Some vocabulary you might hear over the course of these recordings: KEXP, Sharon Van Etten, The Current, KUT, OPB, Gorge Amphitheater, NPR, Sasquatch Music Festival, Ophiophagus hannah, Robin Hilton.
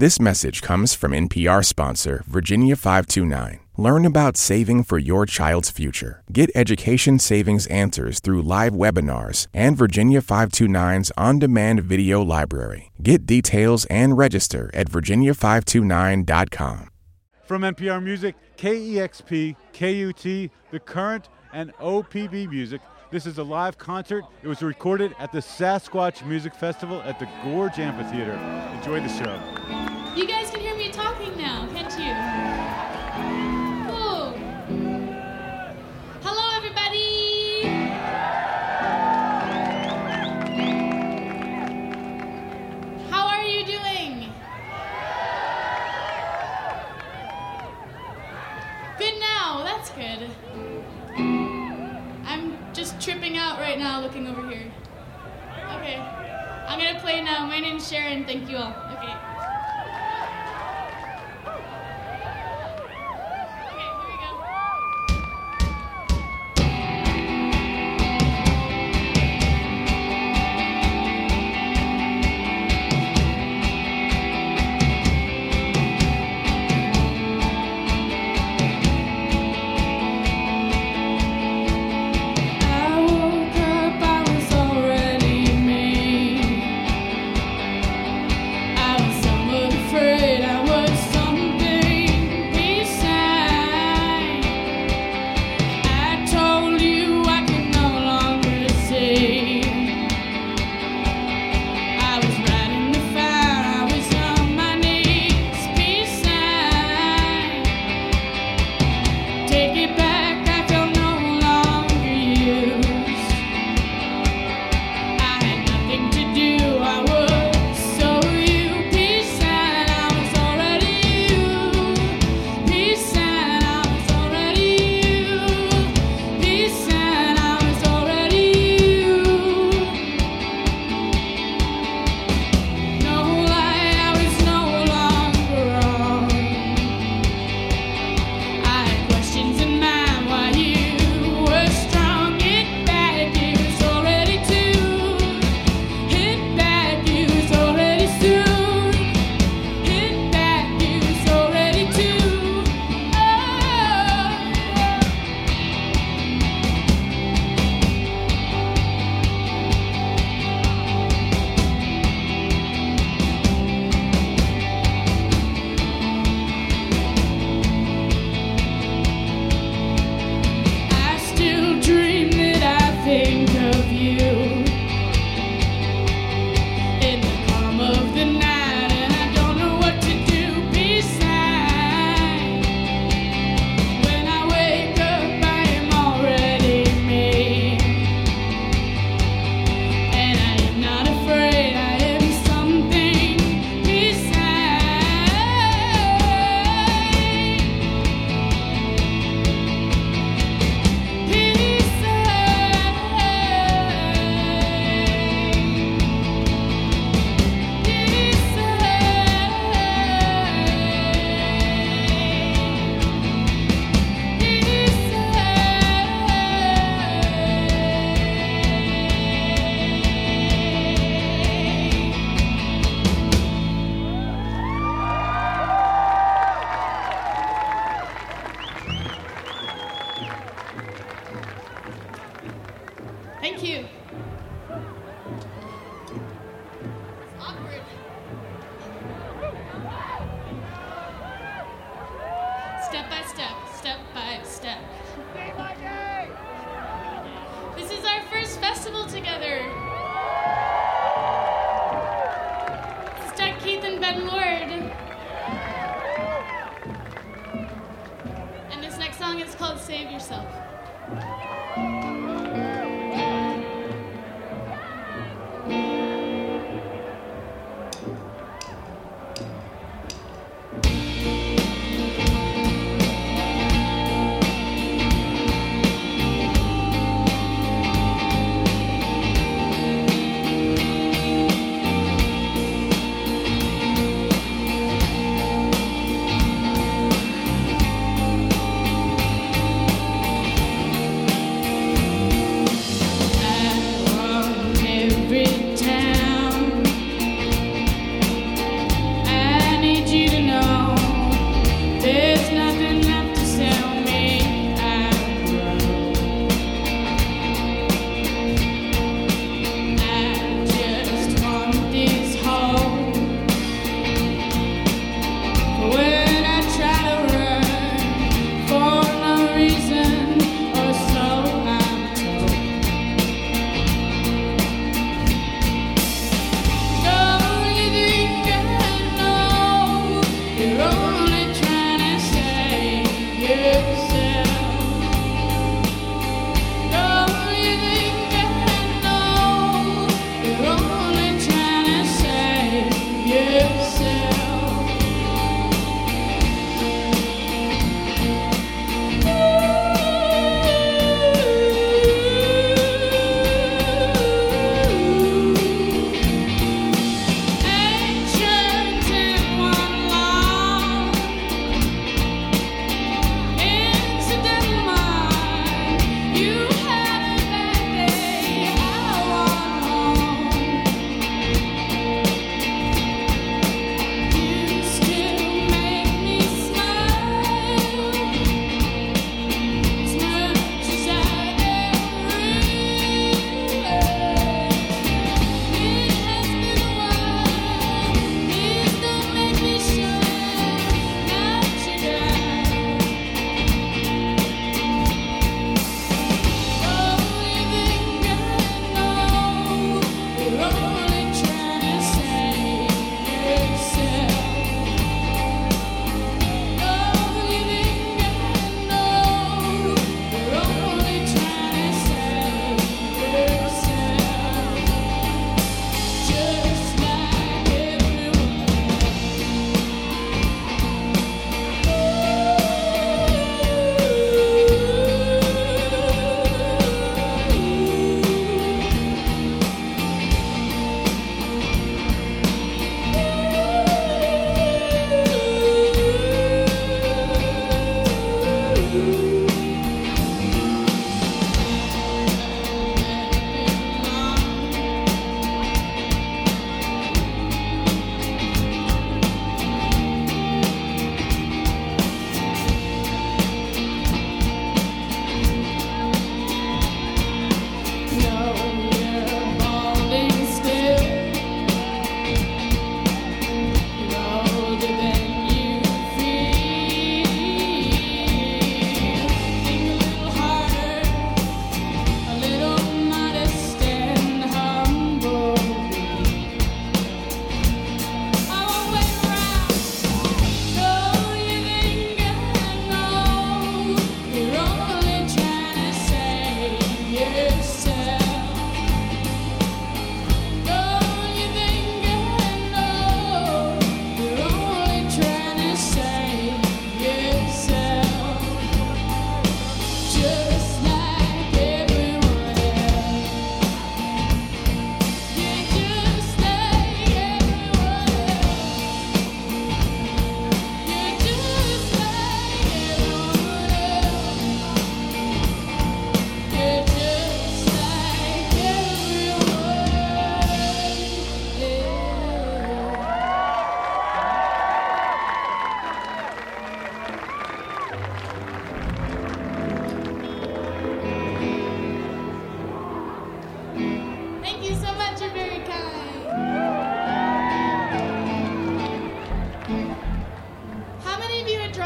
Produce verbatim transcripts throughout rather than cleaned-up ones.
This message comes from N P R sponsor Virginia five two nine. Learn about saving for your child's future. Get education savings answers through live webinars and Virginia five two nine's on-demand video library. Get details and register at virginia five two nine dot com. From N P R Music, K E X P, K U T, The Current, and O P B Music, this is a live concert. It was recorded at the Sasquatch Music Festival at the Gorge Amphitheater. Enjoy the show. You guys can hear me talking now, can't you? Cool. Hello, everybody. How are you doing? Good now. That's good. Just tripping out right now looking over here. Okay. I'm going to play now. My name's Sharon. Thank you all. Okay.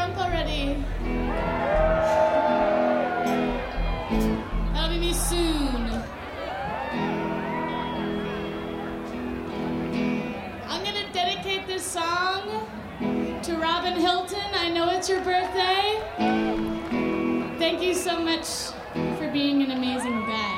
drunk already. That'll be me soon. I'm gonna dedicate this song to Robin Hilton. I know it's your birthday. Thank you so much for being an amazing guy.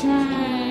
Try.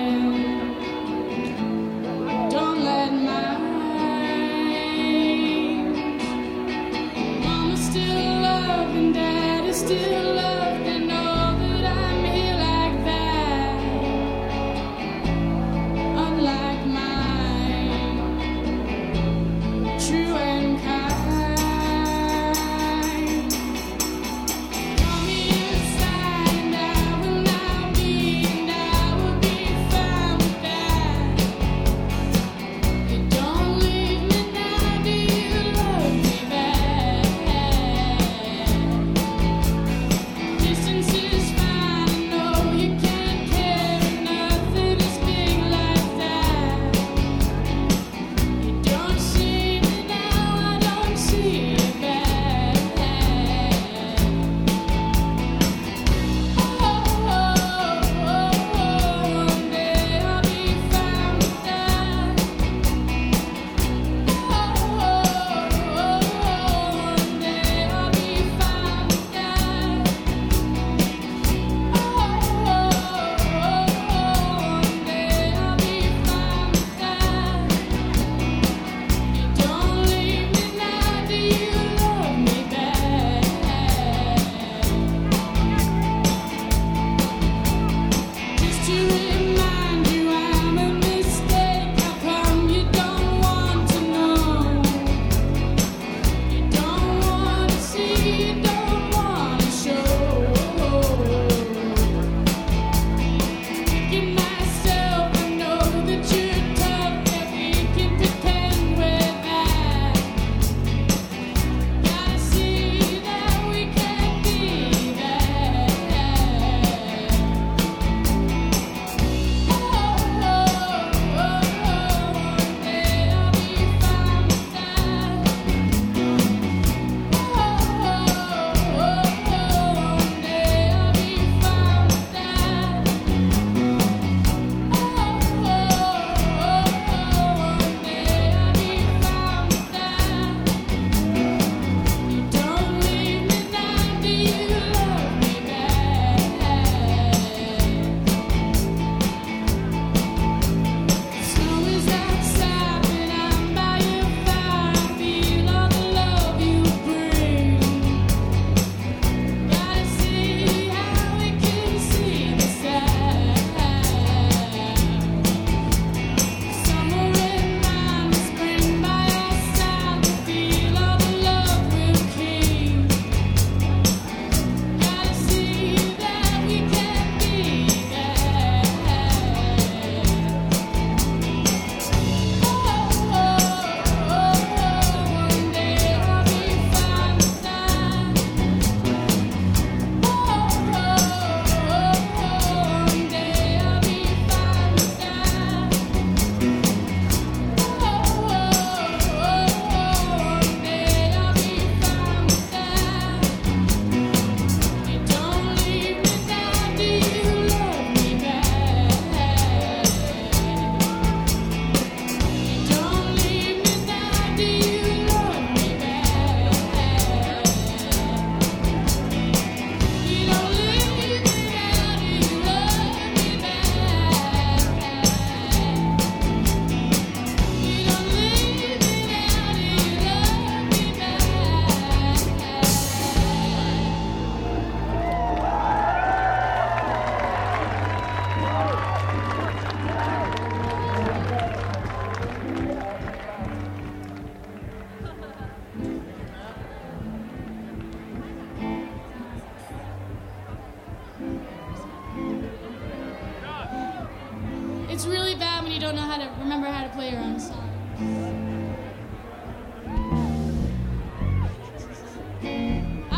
don't know how to remember how to play your own song.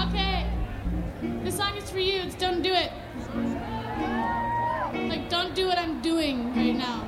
Okay, this song is for you. It's Don't Do It. Like, don't do what I'm doing right now.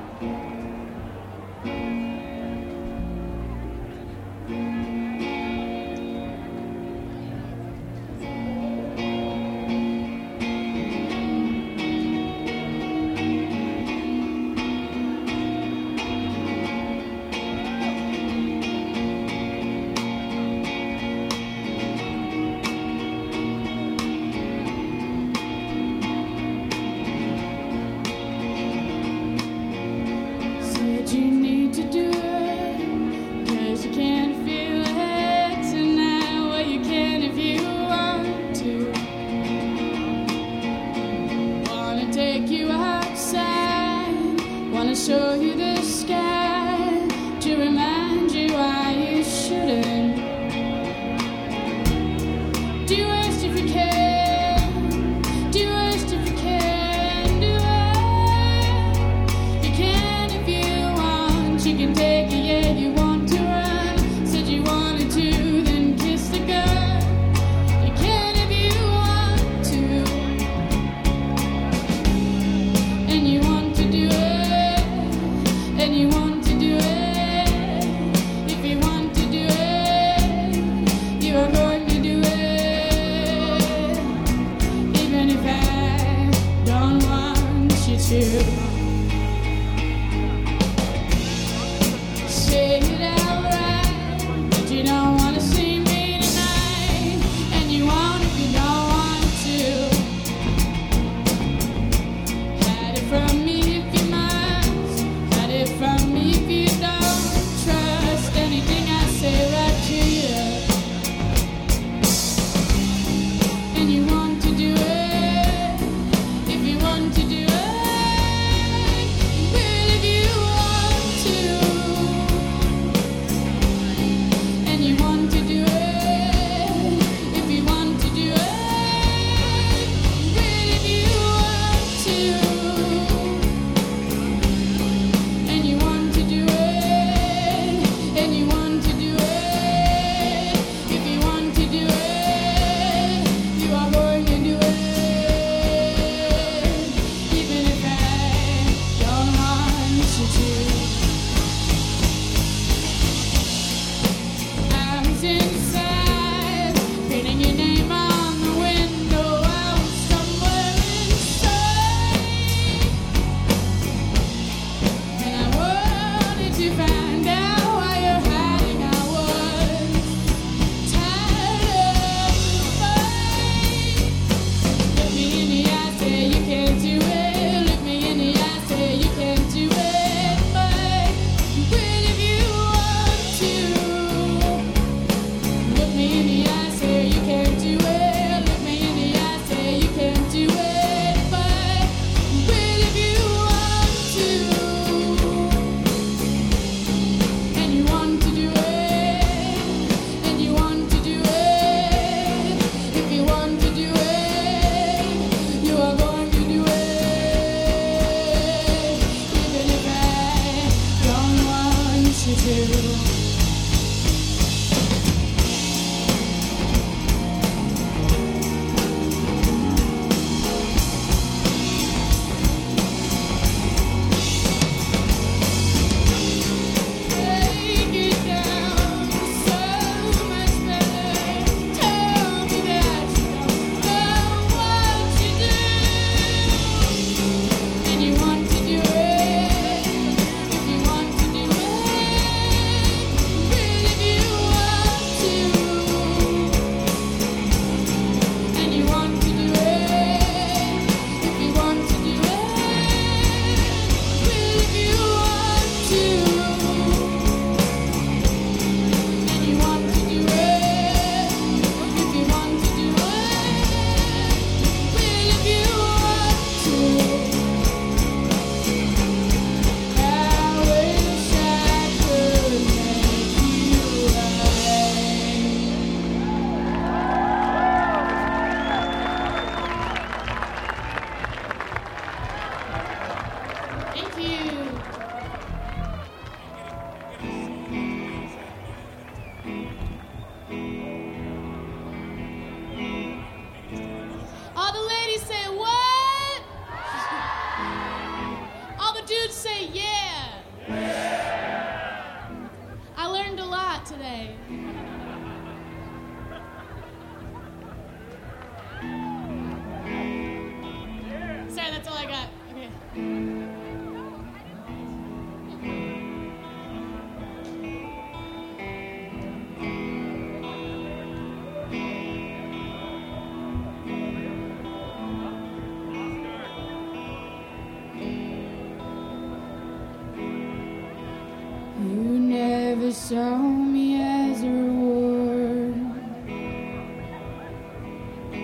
saw me as a reward.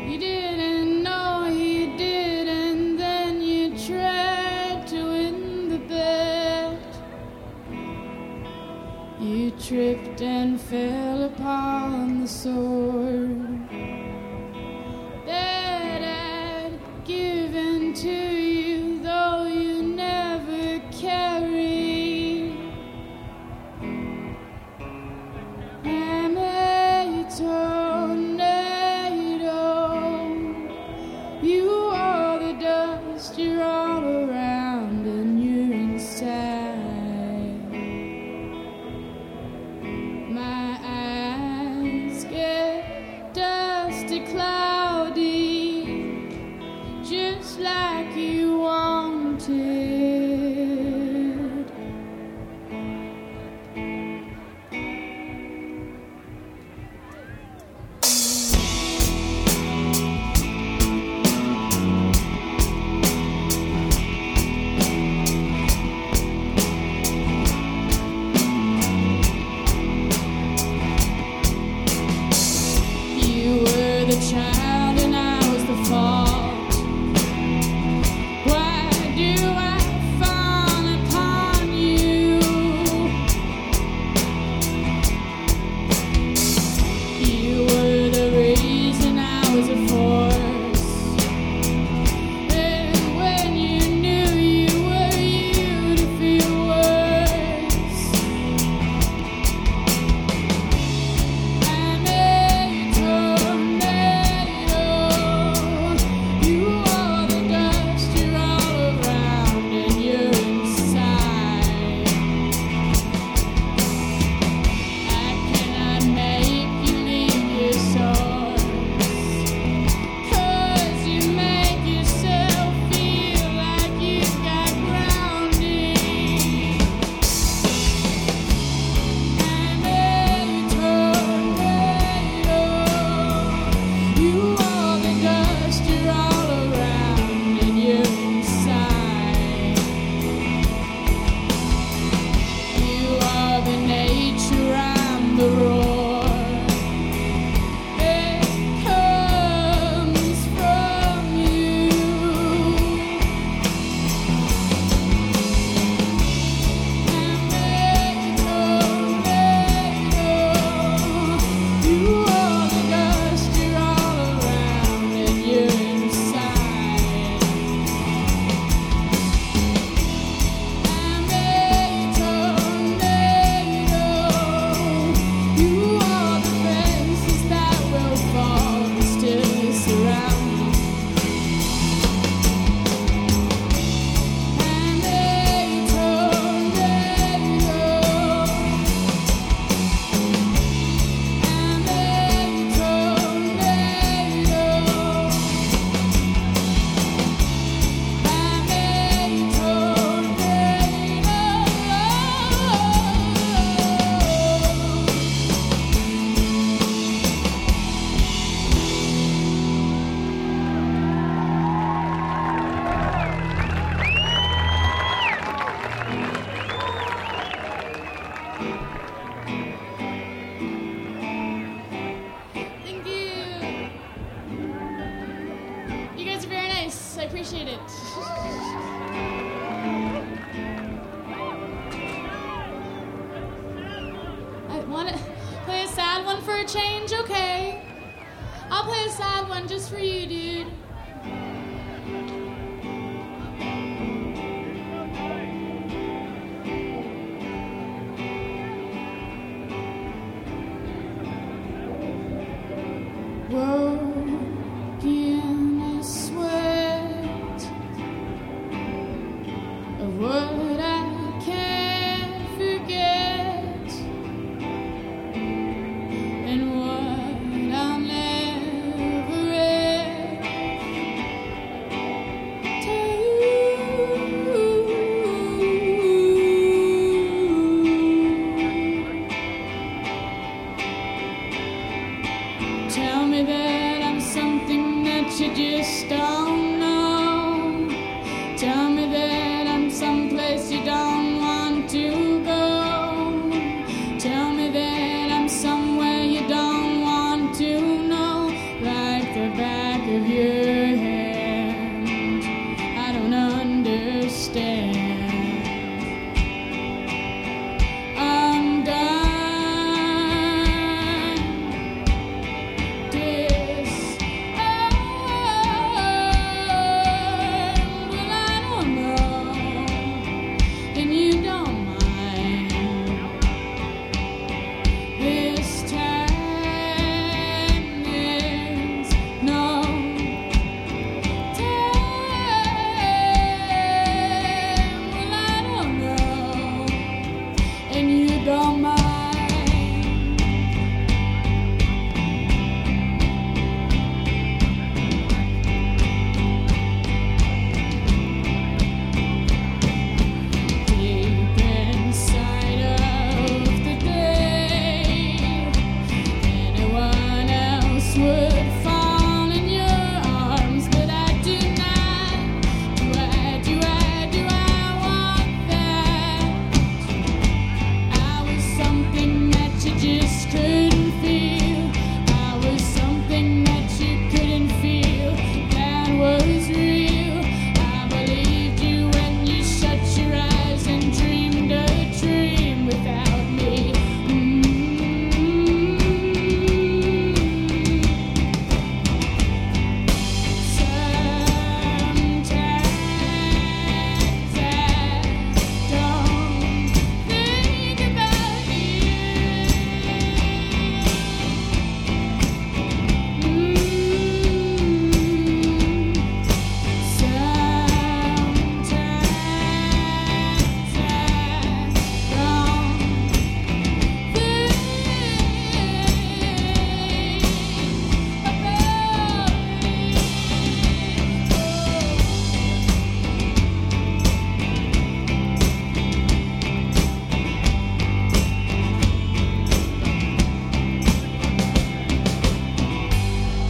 You didn't know you did, and then you tried to win the bet. You tripped and fell upon the sword that I'd given to you, though you never carried. Tornado, you are the dust, you're all around and you're inside. My eyes get dusty, cloudy, just like you wanted. Tell me.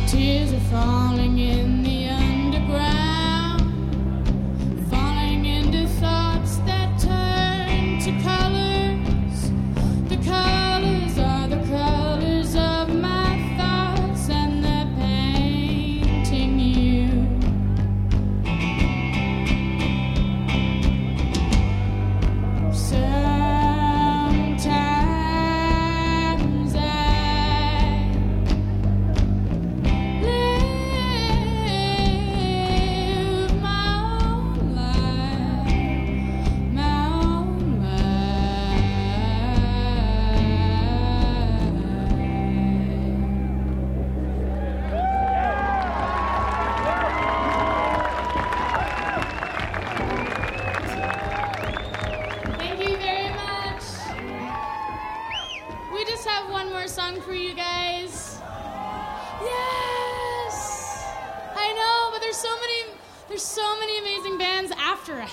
Tears are falling in the underground, falling into thoughts that turn to colors. The colors are the colors of my thoughts, and they're painting you. Sometimes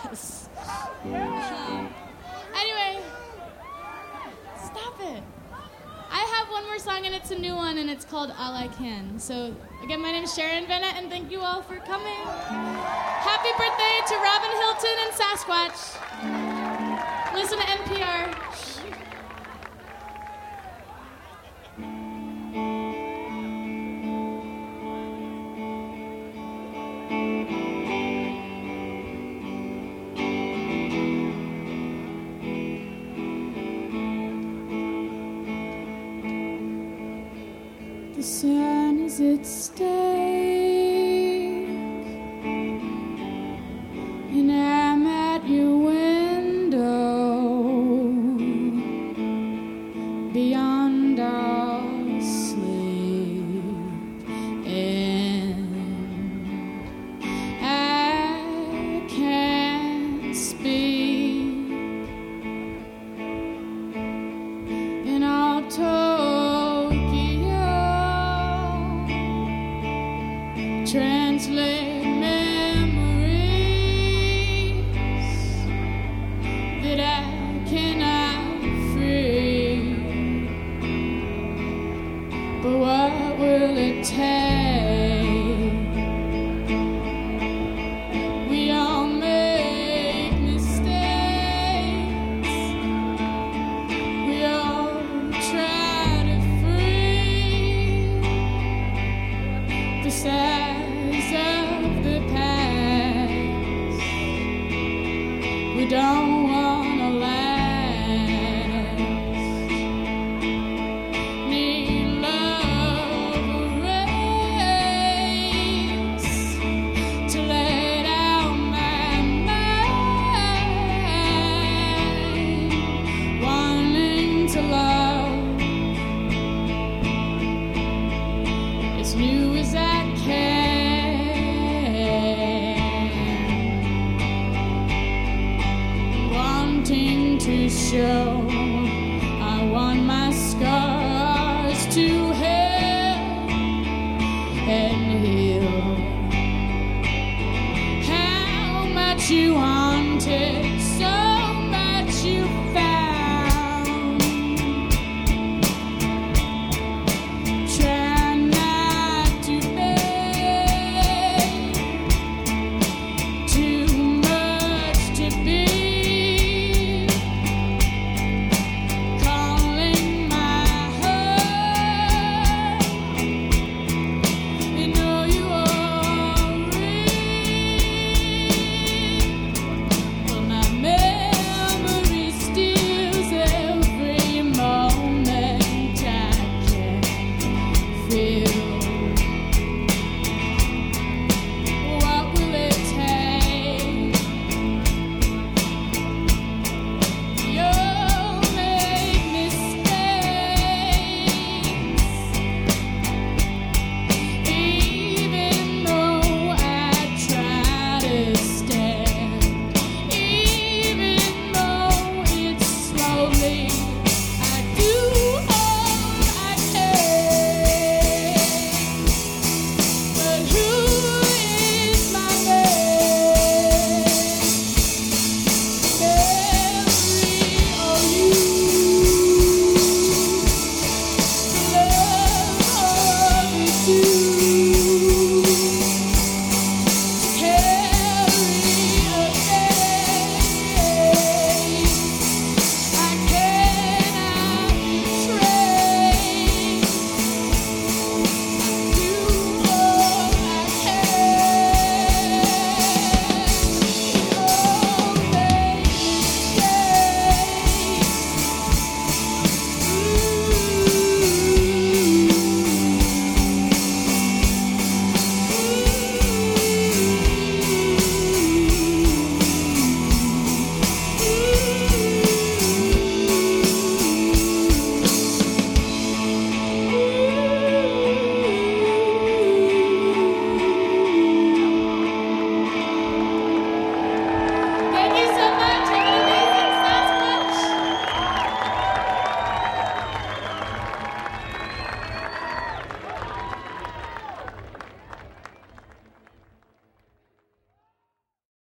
us. Yeah. Anyway, stop it. I have one more song, and it's a new one, and it's called All I Can. So again, my name is Sharon Van Etten, and thank you all for coming. Happy birthday to Robin Hilton and Sasquatch. Listen to N P R. The sun is at stake, and I'm at your window, beyond all sleep, and I can't speak, and I'll talk. Translate memories that I cannot free, but what will it take? We all make mistakes, we all try to free the sad of the past. We don't want to last. Need love erase to let out my mind, wanting to love as new as I can. To show, I want my scars to heal and heal. How much you wanted.